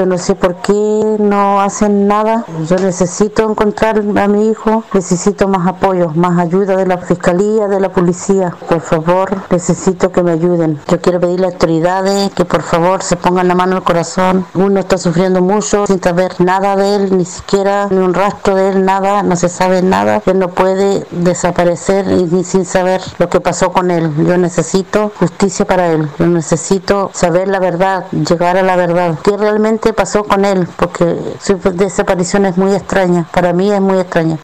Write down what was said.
Yo no sé por qué no hacen nada. Yo necesito encontrar a mi hijo, necesito más apoyo, más ayuda de la fiscalía, de la policía. Por favor, necesito que me ayuden. Yo quiero pedirle a las autoridades que por favor se pongan la mano al corazón. Uno está sufriendo mucho sin saber nada de él, ni siquiera ni un rastro de él, nada, no se sabe nada. Él no puede desaparecer y sin saber lo que pasó con él. Yo necesito justicia para él, yo necesito saber la verdad, llegar a la verdad. ¿Qué realmente pasó con él? Porque su desaparición es muy extraña, para mí es muy extraña.